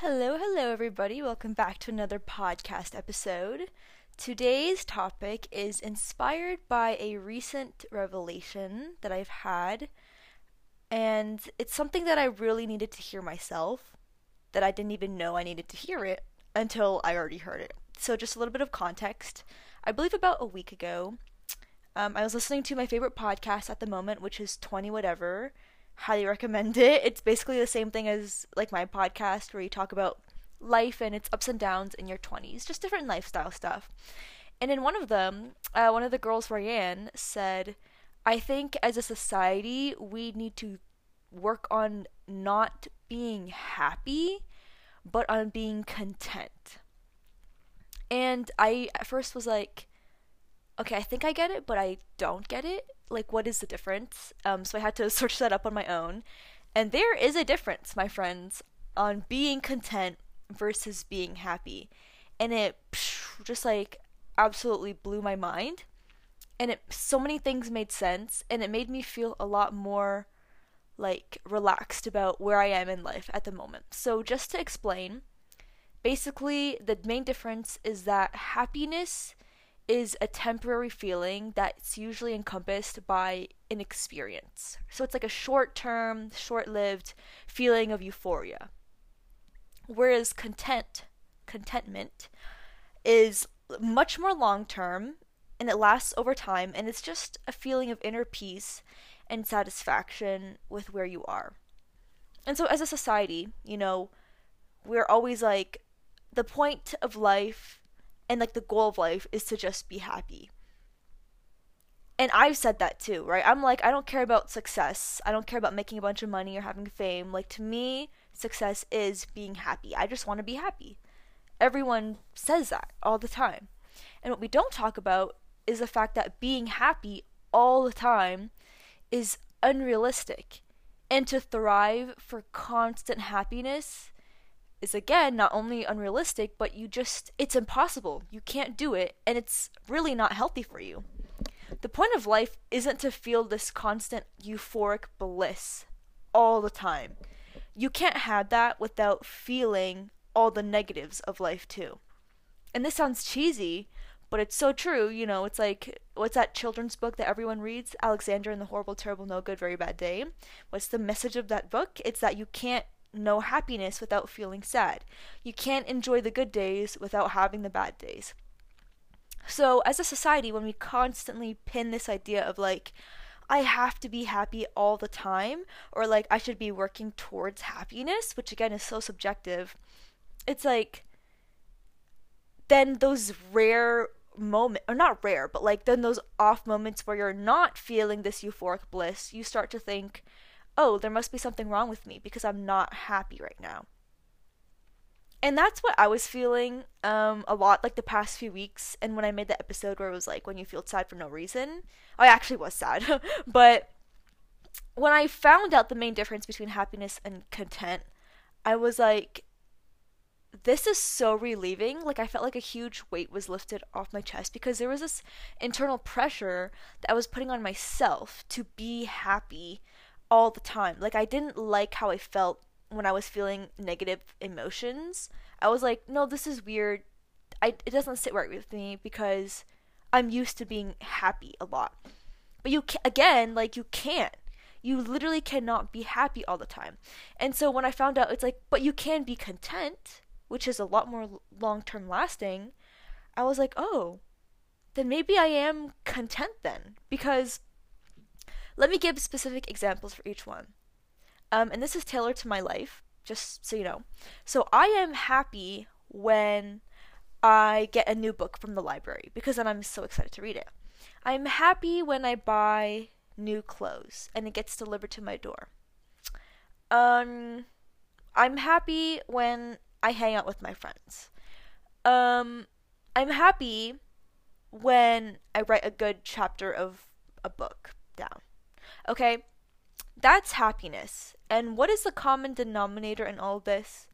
Hello everybody, welcome back to another podcast episode. Today's topic is inspired by a recent revelation that I've had, and it's something that I really needed to hear myself, that I didn't even know I needed to hear it until I already heard it. So just a little bit of context. I believe about a week ago, I was listening to my favorite podcast at the moment, which is 20 whatever. Highly recommend it. It's basically the same thing as like my podcast where you talk about life and its ups and downs in your 20s, just different lifestyle stuff. And in one of them, one of the girls, Rayanne, said, I think as a society, we need to work on not being happy, but on being content. And I at first was like, okay, I think I get it, but I don't get it. Like, what is the difference? So I had to search that up on my own. And there is a difference, my friends, on being content versus being happy. And it just like absolutely blew my mind. And so many things made sense. And it made me feel a lot more like relaxed about where I am in life at the moment. So just to explain, basically, the main difference is that happiness is a temporary feeling that's usually encompassed by an experience. So it's like a short-term, short-lived feeling of euphoria. Whereas contentment, is much more long-term, and it lasts over time, and it's just a feeling of inner peace and satisfaction with where you are. And so as a society, you know, we're always like, the point of life and like the goal of life is to just be happy. And I've said that too, right? I'm like, I don't care about success. I don't care about making a bunch of money or having fame. Like, to me, success is being happy. I just want to be happy. Everyone says that all the time. And what we don't talk about is the fact that being happy all the time is unrealistic. And to thrive for constant happiness is, again, not only unrealistic, but it's impossible. You can't do it, and it's really not healthy for you. The point of life isn't to feel this constant euphoric bliss all the time. You can't have that without feeling all the negatives of life too. And this sounds cheesy, but it's so true. You know, it's like, what's that children's book that everyone reads? Alexander and the Horrible, Terrible, No Good, Very Bad Day. What's the message of that book? It's that you can't know happiness without feeling sad. You can't enjoy the good days without having the bad days. So as a society, when we constantly pin this idea of like, I have to be happy all the time, or like I should be working towards happiness, which again is so subjective, it's like, then those rare moments, or not rare, but like then those off moments where you're not feeling this euphoric bliss, you start to think, oh, there must be something wrong with me because I'm not happy right now. And that's what I was feeling a lot like the past few weeks. And when I made the episode where it was like when you feel sad for no reason, I actually was sad. But when I found out the main difference between happiness and content, I was like, this is so relieving. Like, I felt like a huge weight was lifted off my chest because there was this internal pressure that I was putting on myself to be happy all the time. Like, I didn't like how I felt when I was feeling negative emotions. I was like, no, this is weird. It doesn't sit right with me because I'm used to being happy a lot. But you can't. You literally cannot be happy all the time. And so when I found out, it's like, but you can be content, which is a lot more long-term lasting, I was like, oh, then maybe I am content then. Because let me give specific examples for each one. And this is tailored to my life, just so you know. So I am happy when I get a new book from the library because then I'm so excited to read it. I'm happy when I buy new clothes and it gets delivered to my door. I'm happy when I hang out with my friends. I'm happy when I write a good chapter of a book down. Okay, that's happiness. And what is the common denominator in all of this?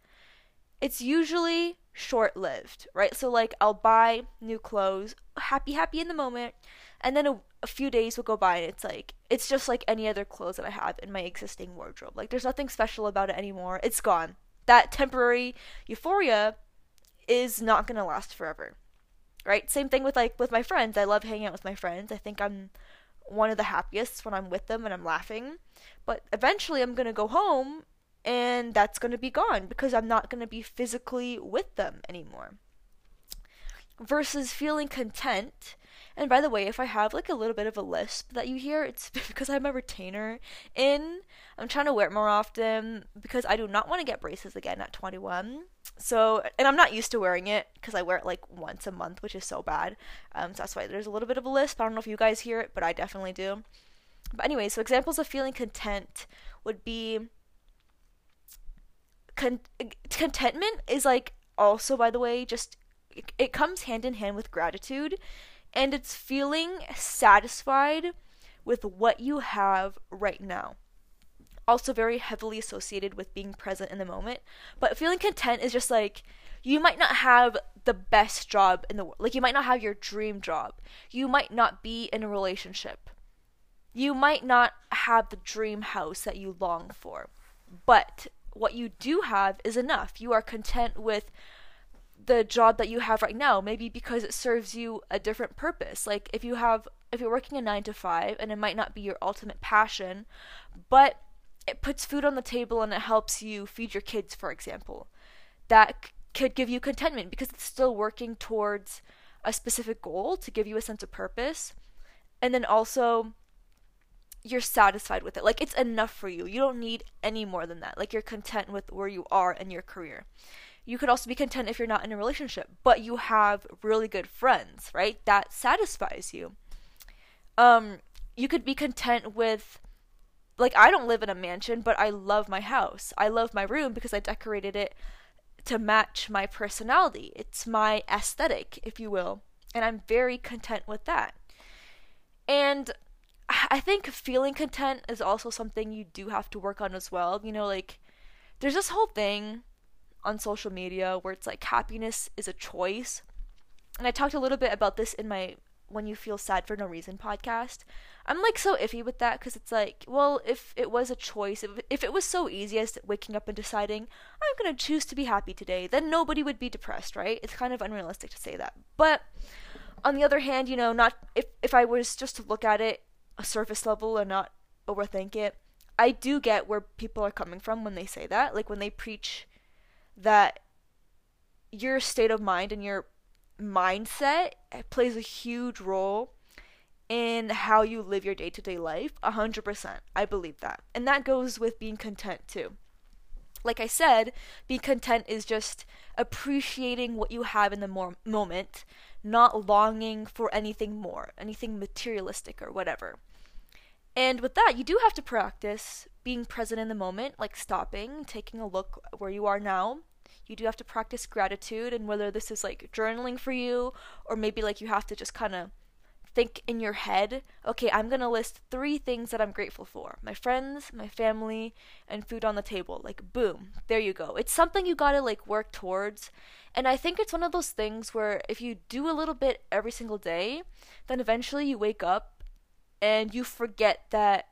It's usually short-lived, right? So, like, I'll buy new clothes, happy in the moment, and then a few days will go by, and it's like, it's just like any other clothes that I have in my existing wardrobe. Like, there's nothing special about it anymore. It's gone. That temporary euphoria is not going to last forever, right? Same thing with, like, with my friends. I love hanging out with my friends. I think I'm one of the happiest when I'm with them and I'm laughing, but eventually I'm going to go home and that's going to be gone because I'm not going to be physically with them anymore. Versus feeling content. And by the way, if I have like a little bit of a lisp that you hear, it's because I have my retainer in. I'm trying to wear it more often because I do not want to get braces again at 21. So, and I'm not used to wearing it because I wear it like once a month, which is so bad. So that's why there's a little bit of a lisp. I don't know if you guys hear it, but I definitely do. But anyway, so examples of feeling content would be contentment is like also, by the way, just it comes hand in hand with gratitude, and it's feeling satisfied with what you have right now. Also very heavily associated with being present in the moment. But feeling content is just like, you might not have the best job in the world. Like, you might not have your dream job. You might not be in a relationship. You might not have the dream house that you long for. But what you do have is enough. You are content with the job that you have right now, maybe because it serves you a different purpose. Like, if you're working a 9-to-5, and it might not be your ultimate passion, but it puts food on the table and it helps you feed your kids, for example, that could give you contentment because it's still working towards a specific goal to give you a sense of purpose. And then also, you're satisfied with it. Like, it's enough for you. You don't need any more than that. Like, you're content with where you are in your career. You could also be content if you're not in a relationship, but you have really good friends, right? That satisfies you. You could be content with, like, I don't live in a mansion, but I love my house. I love my room because I decorated it to match my personality. It's my aesthetic, if you will, and I'm very content with that. And I think feeling content is also something you do have to work on as well. You know, like, there's this whole thing on social media where it's like happiness is a choice. And I talked a little bit about this in my When You Feel Sad for No Reason podcast. I'm like so iffy with that because it's like, well, if it was a choice, if it was so easy as waking up and deciding I'm going to choose to be happy today, then nobody would be depressed, right? It's kind of unrealistic to say that. But on the other hand, you know, not if I was just to look at it a surface level and not overthink it, I do get where people are coming from when they say that, like when they preach that your state of mind and your mindset plays a huge role in how you live your day-to-day life. 100%. I believe that. And that goes with being content too. Like I said, being content is just appreciating what you have in the moment, not longing for anything more, anything materialistic or whatever. And with that, you do have to practice being present in the moment, like stopping, taking a look where you are now. You do have to practice gratitude, and whether this is like journaling for you, or maybe like you have to just kind of think in your head, okay, I'm going to list 3 things that I'm grateful for. My friends, my family, and food on the table. Like, boom, there you go. It's something you got to like work towards. And I think it's one of those things where if you do a little bit every single day, then eventually you wake up and you forget that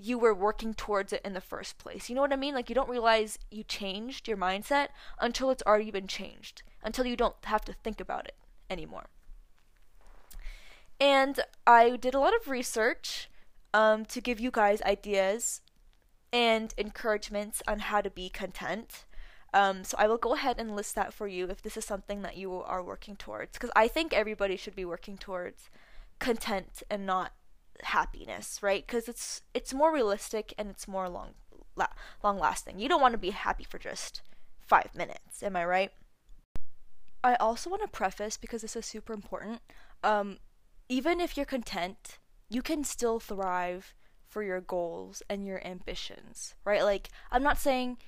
you were working towards it in the first place. You know what I mean? Like, you don't realize you changed your mindset until it's already been changed, until you don't have to think about it anymore. And I did a lot of research to give you guys ideas and encouragements on how to be content. So I will go ahead and list that for you if this is something that you are working towards, because I think everybody should be working towards content and not happiness, right? Because it's more realistic and it's more long lasting. You don't want to be happy for just 5 minutes, am I right? I also want to preface, because this is super important, even if you're content, you can still thrive for your goals and your ambitions, right? Like, I'm not saying,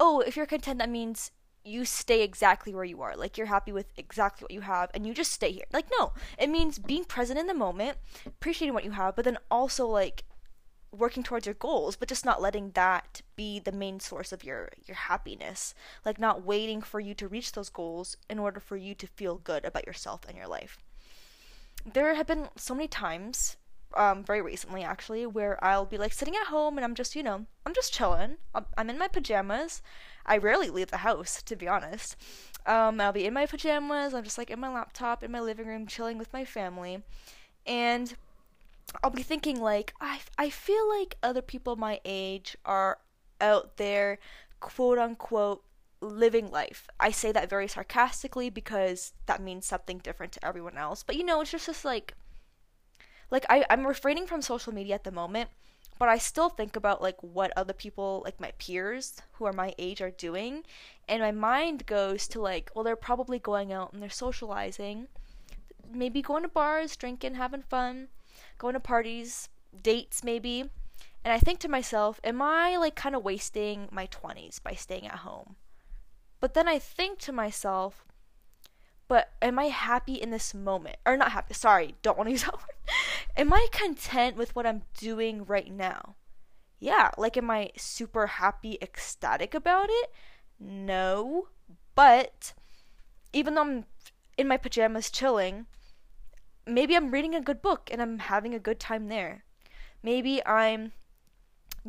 oh, if you're content, that means you stay exactly where you are. Like, you're happy with exactly what you have and you just stay here. Like, no, it means being present in the moment, appreciating what you have, but then also like working towards your goals, but just not letting that be the main source of your happiness. Like, not waiting for you to reach those goals in order for you to feel good about yourself and your life. There have been so many times, very recently actually, where I'll be like sitting at home and I'm just, I'm just chilling. I'm in my pajamas. I rarely leave the house, to be honest. I'll be in my pajamas. I'm just like in my laptop, in my living room, chilling with my family. And I'll be thinking like, I feel like other people my age are out there, quote unquote, living life. I say that very sarcastically because that means something different to everyone else. But it's just like, I'm refraining from social media at the moment, but I still think about, what other people, my peers who are my age are doing, and my mind goes to, well, they're probably going out and they're socializing, maybe going to bars, drinking, having fun, going to parties, dates maybe, and I think to myself, am I, kind of wasting my 20s by staying at home? But then I think to myself, but am I happy in this moment? Or not happy, sorry, don't want to use that word. Am I content with what I'm doing right now? Yeah, am I super happy, ecstatic about it? No, but even though I'm in my pajamas chilling, maybe I'm reading a good book and I'm having a good time there. Maybe I'm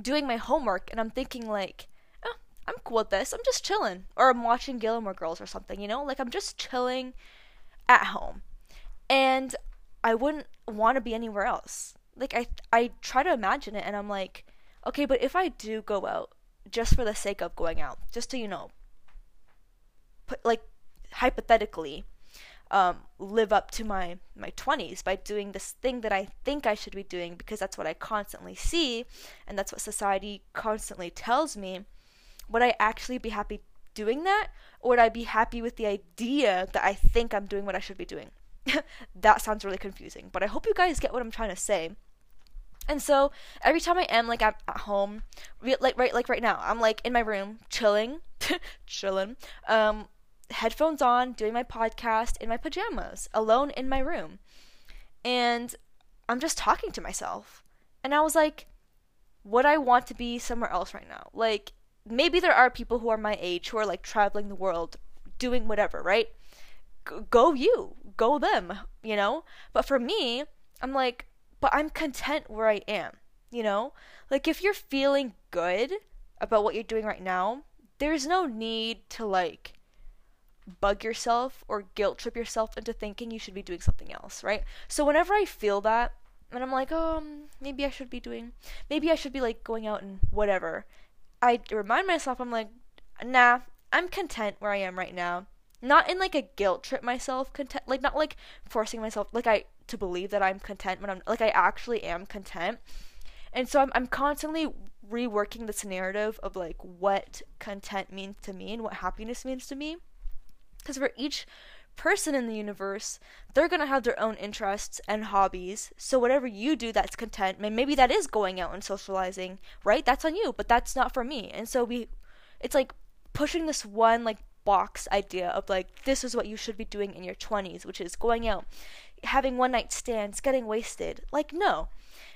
doing my homework and I'm thinking I'm cool with this. I'm just chilling. Or I'm watching Gilmore Girls or something, I'm just chilling at home. And I wouldn't want to be anywhere else. I try to imagine it and I'm like, okay, but if I do go out just for the sake of going out, just to, hypothetically, live up to my 20s by doing this thing that I think I should be doing because that's what I constantly see and that's what society constantly tells me, would I actually be happy doing that? Or would I be happy with the idea that I think I'm doing what I should be doing? That sounds really confusing, but I hope you guys get what I'm trying to say. And so every time I am I'm at home, right now, I'm in my room chilling, headphones on, doing my podcast in my pajamas, alone in my room. And I'm just talking to myself. And I was like, would I want to be somewhere else right now? Maybe there are people who are my age who are traveling the world, doing whatever, right? Go you, go them, But for me, I'm but I'm content where I am, If you're feeling good about what you're doing right now, there's no need to bug yourself or guilt trip yourself into thinking you should be doing something else, right? So whenever I feel that, and I'm maybe I should be doing, going out and whatever, I remind myself, I'm nah, I'm content where I am right now. Not in a guilt trip myself, content, not forcing myself, to believe that I'm content when I'm, I actually am content. And so I'm constantly reworking this narrative of what content means to me and what happiness means to me. Because for each person in the universe, they're going to have their own interests and hobbies. So whatever you do that's content, maybe that is going out and socializing, right? That's on you, but that's not for me. And so it's pushing this one box idea of this is what you should be doing in your 20s, which is going out, having one night stands, getting wasted. No.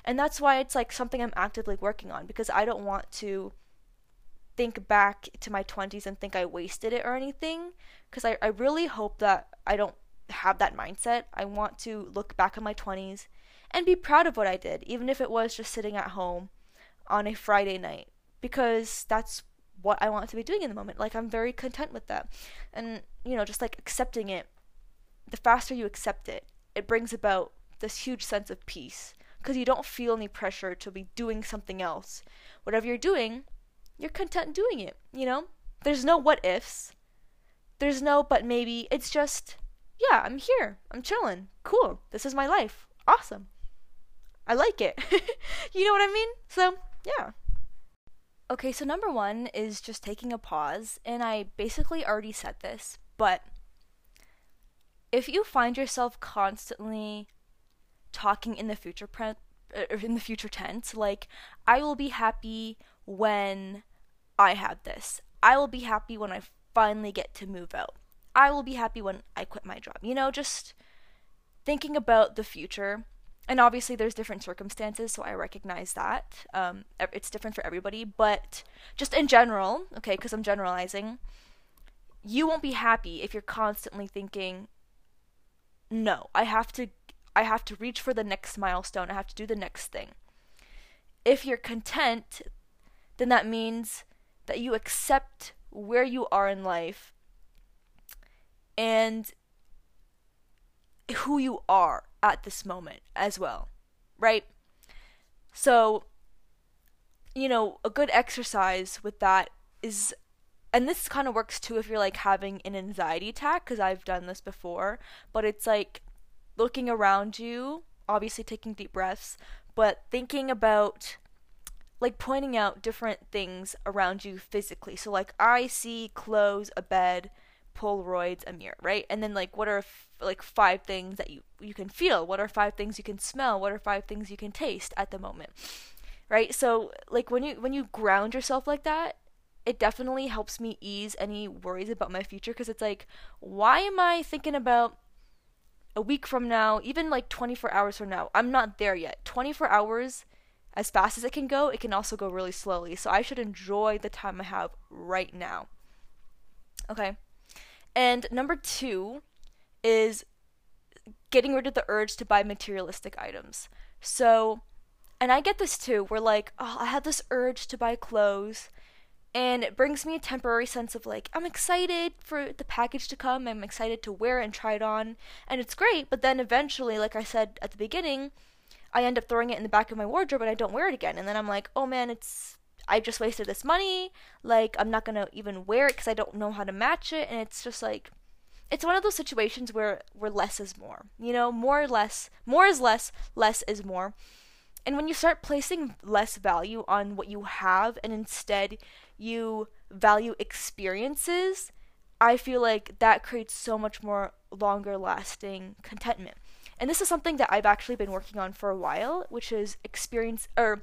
And that's why it's something I'm actively working on, because I don't want to think back to my 20s and think I wasted it or anything, because I really hope that I don't have that mindset. I want to look back on my 20s and be proud of what I did, even if it was just sitting at home on a Friday night, because that's what I want to be doing in the moment. I'm very content with that. And, just accepting it, the faster you accept it, it brings about this huge sense of peace, because you don't feel any pressure to be doing something else. Whatever you're doing, you're content doing it, There's no what ifs. There's no but maybe. It's just, yeah, I'm here. I'm chilling. Cool. This is my life. Awesome. I like it. You know what I mean? So, yeah. Okay, so number one is just taking a pause. And I basically already said this, but if you find yourself constantly talking in the future tense, I will be happy when I have this. I will be happy when I finally get to move out. I will be happy when I quit my job. Just thinking about the future And obviously there's different circumstances, so I recognize that. It's different for everybody, but just in general, okay, because I'm generalizing, you won't be happy if you're constantly thinking, no, I have to reach for the next milestone. I have to do the next thing. If you're content, then that means that you accept where you are in life and who you are at this moment as well, right? So, you know, a good exercise with that is, and this kind of works too if you're like having an anxiety attack, because I've done this before, but it's like looking around you, obviously taking deep breaths, but thinking about, like, pointing out different things around you physically. So, like, I see clothes, a bed, Polaroids, a mirror, right? And then, like, what are, like, 5 things that you can feel? What are 5 things you can smell? What are 5 things you can taste at the moment, right? So, like, when you ground yourself like that, it definitely helps me ease any worries about my future, because it's like, why am I thinking about a week from now, even like 24 hours from now? I'm not there yet. 24 hours, as fast as it can go, it can also go really slowly. So I should enjoy the time I have right now. Okay. And number 2 is getting rid of the urge to buy materialistic items. So, and I get this too, where like, oh, I have this urge to buy clothes, and it brings me a temporary sense of like, I'm excited for the package to come, I'm excited to wear it and try it on, and it's great, but then eventually, like I said at the beginning, I end up throwing it in the back of my wardrobe and I don't wear it again, and then I'm like, oh man, I just wasted this money, like, I'm not gonna even wear it because I don't know how to match it, and it's just like, it's one of those situations where less is more, you know, more is less, less is more. And when you start placing less value on what you have and instead you value experiences, I feel like that creates so much more longer lasting contentment. And this is something that I've actually been working on for a while, which is experience, or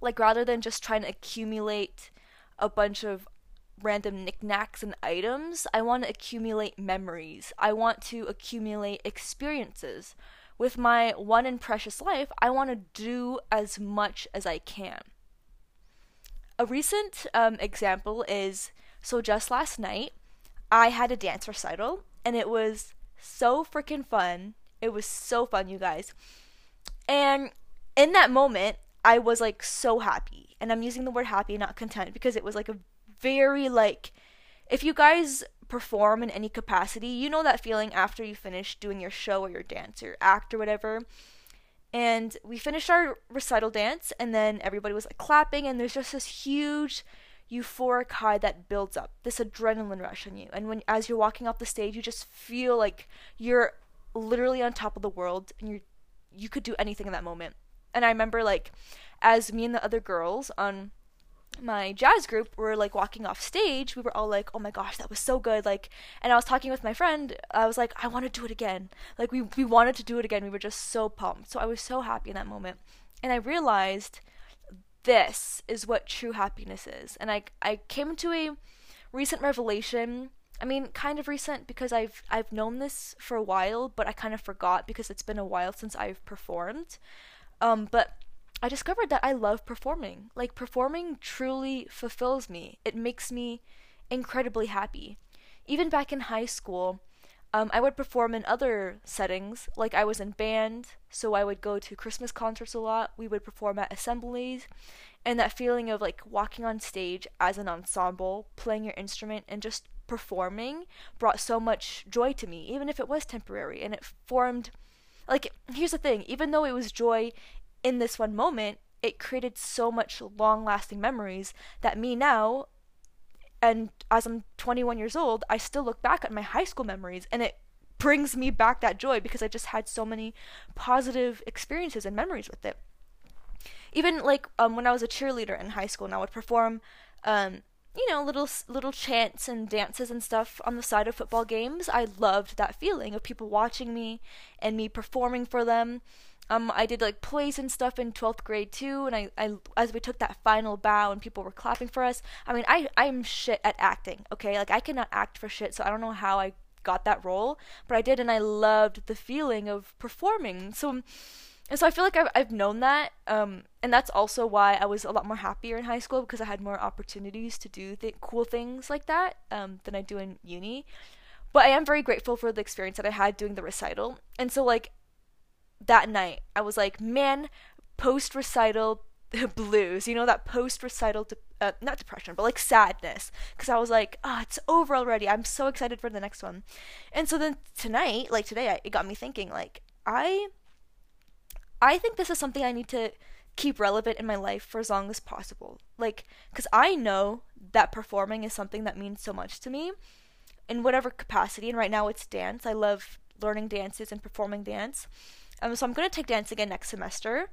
like, rather than just trying to accumulate a bunch of random knickknacks and items, I want to accumulate memories. I want to accumulate experiences. With my one and precious life, I want to do as much as I can. A recent example is, so just last night, I had a dance recital, and it was so freaking fun. It was so fun, you guys. And in that moment, I was like so happy. And I'm using the word happy, not content, because it was like a very like, if you guys perform in any capacity, you know that feeling after you finish doing your show or your dance or your act or whatever. And we finished our recital dance, and then everybody was like clapping, and there's just this huge euphoric high that builds up, this adrenaline rush on you. And when, as you're walking off the stage, you just feel like you're literally on top of the world, and you could do anything in that moment. And I remember, like, as me and the other girls on my jazz group were like walking off stage, we were all like, oh my gosh, that was so good, like, and I was talking with my friend, I was like, I want to do it again, like, we wanted to do it again, we were just so pumped. So I was so happy in that moment, and I realized this is what true happiness is. And I came to a recent revelation, I mean, kind of recent, because I've known this for a while, but I kind of forgot because it's been a while since I've performed, but I discovered that I love performing. Like, performing truly fulfills me. It makes me incredibly happy. Even back in high school, I would perform in other settings. Like, I was in band, so I would go to Christmas concerts a lot. We would perform at assemblies. And that feeling of, like, walking on stage as an ensemble, playing your instrument, and just performing brought so much joy to me, even if it was temporary. And it formed, like, here's the thing, even though it was joy in this one moment, it created so much long-lasting memories that me now, and as I'm 21 years old, I still look back at my high school memories, and it brings me back that joy because I just had so many positive experiences and memories with it. Even like when I was a cheerleader in high school, and I would perform, you know, little chants and dances and stuff on the side of football games. I loved that feeling of people watching me and me performing for them. I did like plays and stuff in 12th grade too, and I as we took that final bow and people were clapping for us, I mean, I'm shit at acting, okay? Like, I cannot act for shit, so I don't know how I got that role, but I did, and I loved the feeling of performing. So I feel like I've known that, and that's also why I was a lot more happier in high school, because I had more opportunities to do cool things like that than I do in uni. But I am very grateful for the experience that I had doing the recital. And so, like, that night, I was like, man, post-recital blues, you know, that post-recital, not depression, but, like, sadness. Because I was like, oh, it's over already. I'm so excited for the next one. And so then tonight, like, today, it got me thinking, like, I think this is something I need to keep relevant in my life for as long as possible. Like, because I know that performing is something that means so much to me, in whatever capacity, and right now it's dance. I love learning dances and performing dance. So I'm going to take dance again next semester.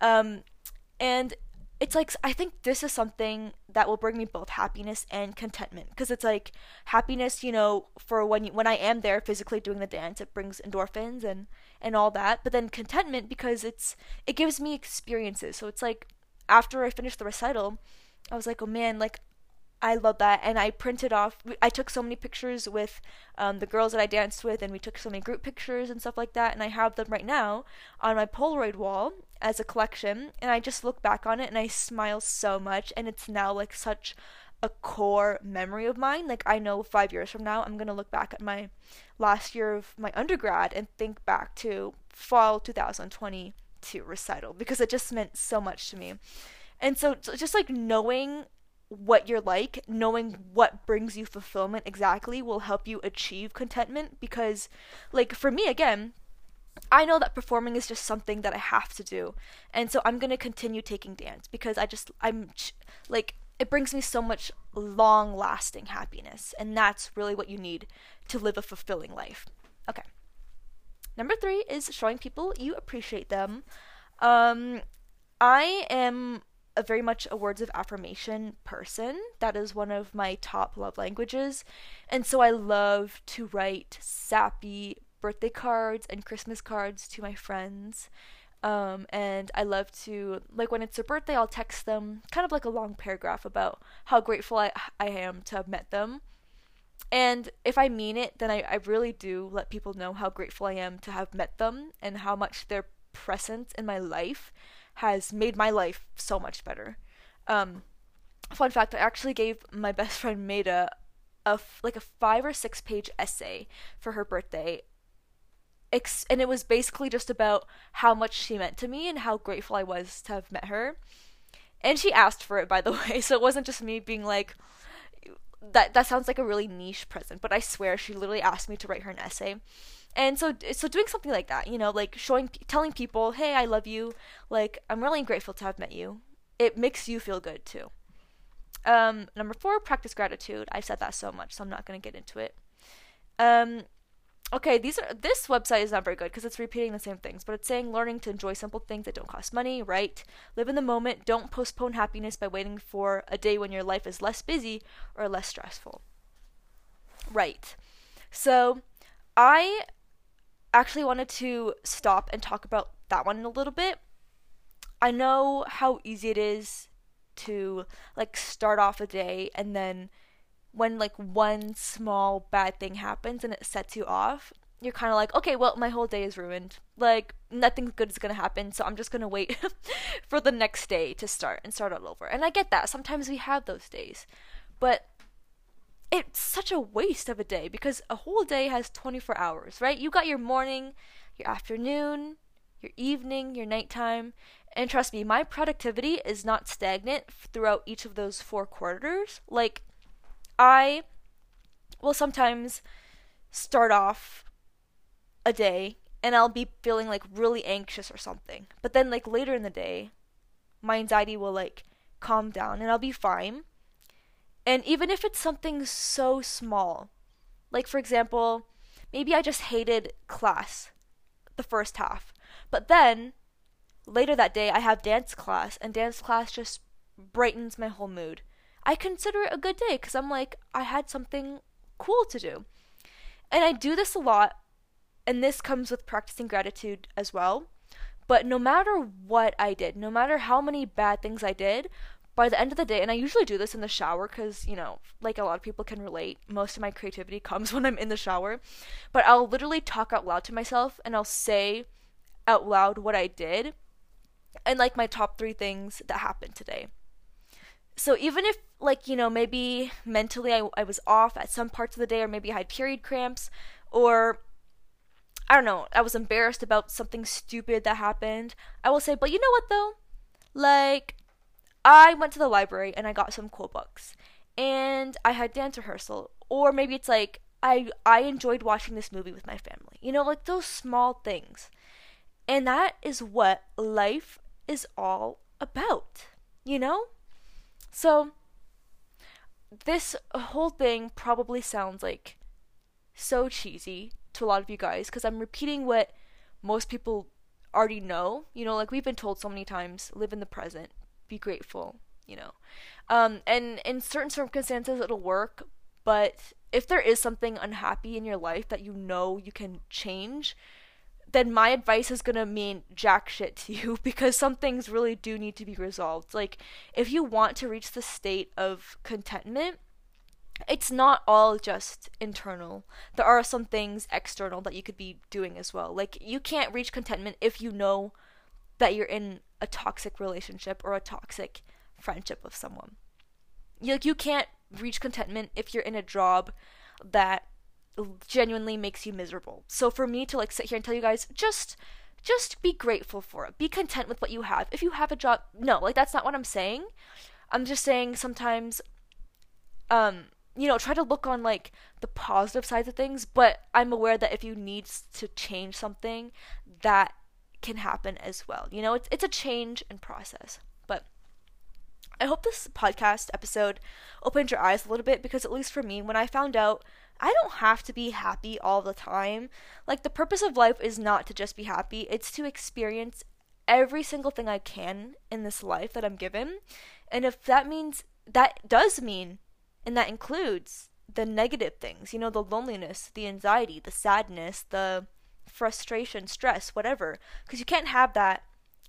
And it's like, I think this is something that will bring me both happiness and contentment, because it's like happiness, you know, for when I am there physically doing the dance, it brings endorphins and all that, but then contentment because it gives me experiences. So it's like, after I finished the recital, I was like, oh man, like, I love that. And I printed off, I took so many pictures with the girls that I danced with, and we took so many group pictures and stuff like that, and I have them right now on my Polaroid wall as a collection, and I just look back on it and I smile so much, and it's now like such a core memory of mine. Like, I know 5 years from now I'm gonna look back at my last year of my undergrad and think back to fall 2022 recital, because it just meant so much to me. And so just like knowing what you're like, knowing what brings you fulfillment exactly will help you achieve contentment, because like for me, again, I know that performing is just something that I have to do, and so I'm going to continue taking dance because I'm like it brings me so much long lasting happiness, and that's really what you need to live a fulfilling life. Okay, number 3 is showing people you appreciate them. I am very much a words of affirmation person. That is one of my top love languages, and so I love to write sappy birthday cards and Christmas cards to my friends, and I love to, like, when it's their birthday, I'll text them kind of like a long paragraph about how grateful I am to have met them. And if I mean it, then I really do let people know how grateful I am to have met them and how much their presence in my life has made my life so much better. Fun fact, I actually gave my best friend Maida a 5 or 6 page essay for her birthday, and it was basically just about how much she meant to me and how grateful I was to have met her. And she asked for it, by the way, so it wasn't just me being like, that sounds like a really niche present, but I swear she literally asked me to write her an essay. And so doing something like that, you know, like telling people, hey, I love you, like, I'm really grateful to have met you, it makes you feel good too. Number 4, practice gratitude. I've said that so much, so I'm not going to get into it. Okay, this website is not very good because it's repeating the same things, but it's saying learning to enjoy simple things that don't cost money, right? Live in the moment. Don't postpone happiness by waiting for a day when your life is less busy or less stressful. Right. So I actually wanted to stop and talk about that one a little bit. I know how easy it is to like start off a day, and then when like one small bad thing happens and it sets you off, you're kind of like, okay, well, my whole day is ruined, like nothing good is gonna happen, so I'm just gonna wait for the next day to start all over. And I get that sometimes we have those days, but it's such a waste of a day, because a whole day has 24 hours, right? You got your morning, your afternoon, your evening, your nighttime. And trust me, my productivity is not stagnant throughout each of those 4 quarters. Like, I will sometimes start off a day and I'll be feeling like really anxious or something. But then like later in the day, my anxiety will like calm down and I'll be fine. And even if it's something so small, like for example, maybe I just hated class the first half, but then later that day, I have dance class, and dance class just brightens my whole mood. I consider it a good day because I'm like, I had something cool to do. And I do this a lot, and this comes with practicing gratitude as well. But no matter what I did, no matter how many bad things I did, by the end of the day, and I usually do this in the shower because, you know, like a lot of people can relate, most of my creativity comes when I'm in the shower, but I'll literally talk out loud to myself and I'll say out loud what I did and like my top 3 things that happened today. So even if, like, you know, maybe mentally I was off at some parts of the day, or maybe I had period cramps, or I don't know, I was embarrassed about something stupid that happened, I will say, but you know what though? Like, I went to the library and I got some cool books, and I had dance rehearsal, or maybe it's like, I enjoyed watching this movie with my family. You know, like those small things. And that is what life is all about, you know? So this whole thing probably sounds like so cheesy to a lot of you guys because I'm repeating what most people already know. You know, like we've been told so many times, live in the present, be grateful, you know. And in certain circumstances it'll work, but if there is something unhappy in your life that you know you can change, then my advice is gonna mean jack shit to you because some things really do need to be resolved. Like, if you want to reach the state of contentment, it's not all just internal. There are some things external that you could be doing as well. Like, you can't reach contentment if you know that you're in a toxic relationship or a toxic friendship with someone. Like, you can't reach contentment if you're in a job that genuinely makes you miserable. So for me to like sit here and tell you guys, just be grateful for it, be content with what you have. If you have a job, no, like that's not what I'm saying. I'm just saying sometimes, you know, try to look on like the positive sides of things, but I'm aware that if you need to change something, that can happen as well. You know, it's a change in process. But I hope this podcast episode opened your eyes a little bit, because at least for me, when I found out I don't have to be happy all the time. Like, the purpose of life is not to just be happy. It's to experience every single thing I can in this life that I'm given. And if that means, that does mean, and that includes the negative things, you know, the loneliness, the anxiety, the sadness, the frustration, stress, whatever. Because you can't have that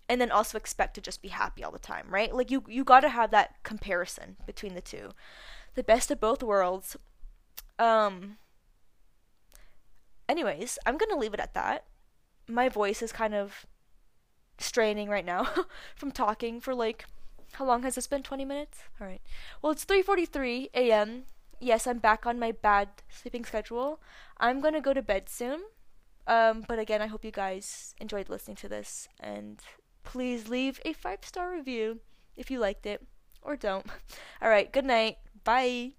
and then also expect to just be happy all the time, right? Like, you got to have that comparison between the two. The best of both worlds. Anyways, I'm gonna leave it at that. My voice is kind of straining right now from talking for like, how long has this been? 20 minutes? Alright. Well, it's 3:43 a.m. Yes, I'm back on my bad sleeping schedule. I'm gonna go to bed soon. But again, I hope you guys enjoyed listening to this, and please leave a 5-star review if you liked it, or don't. Alright, good night. Bye.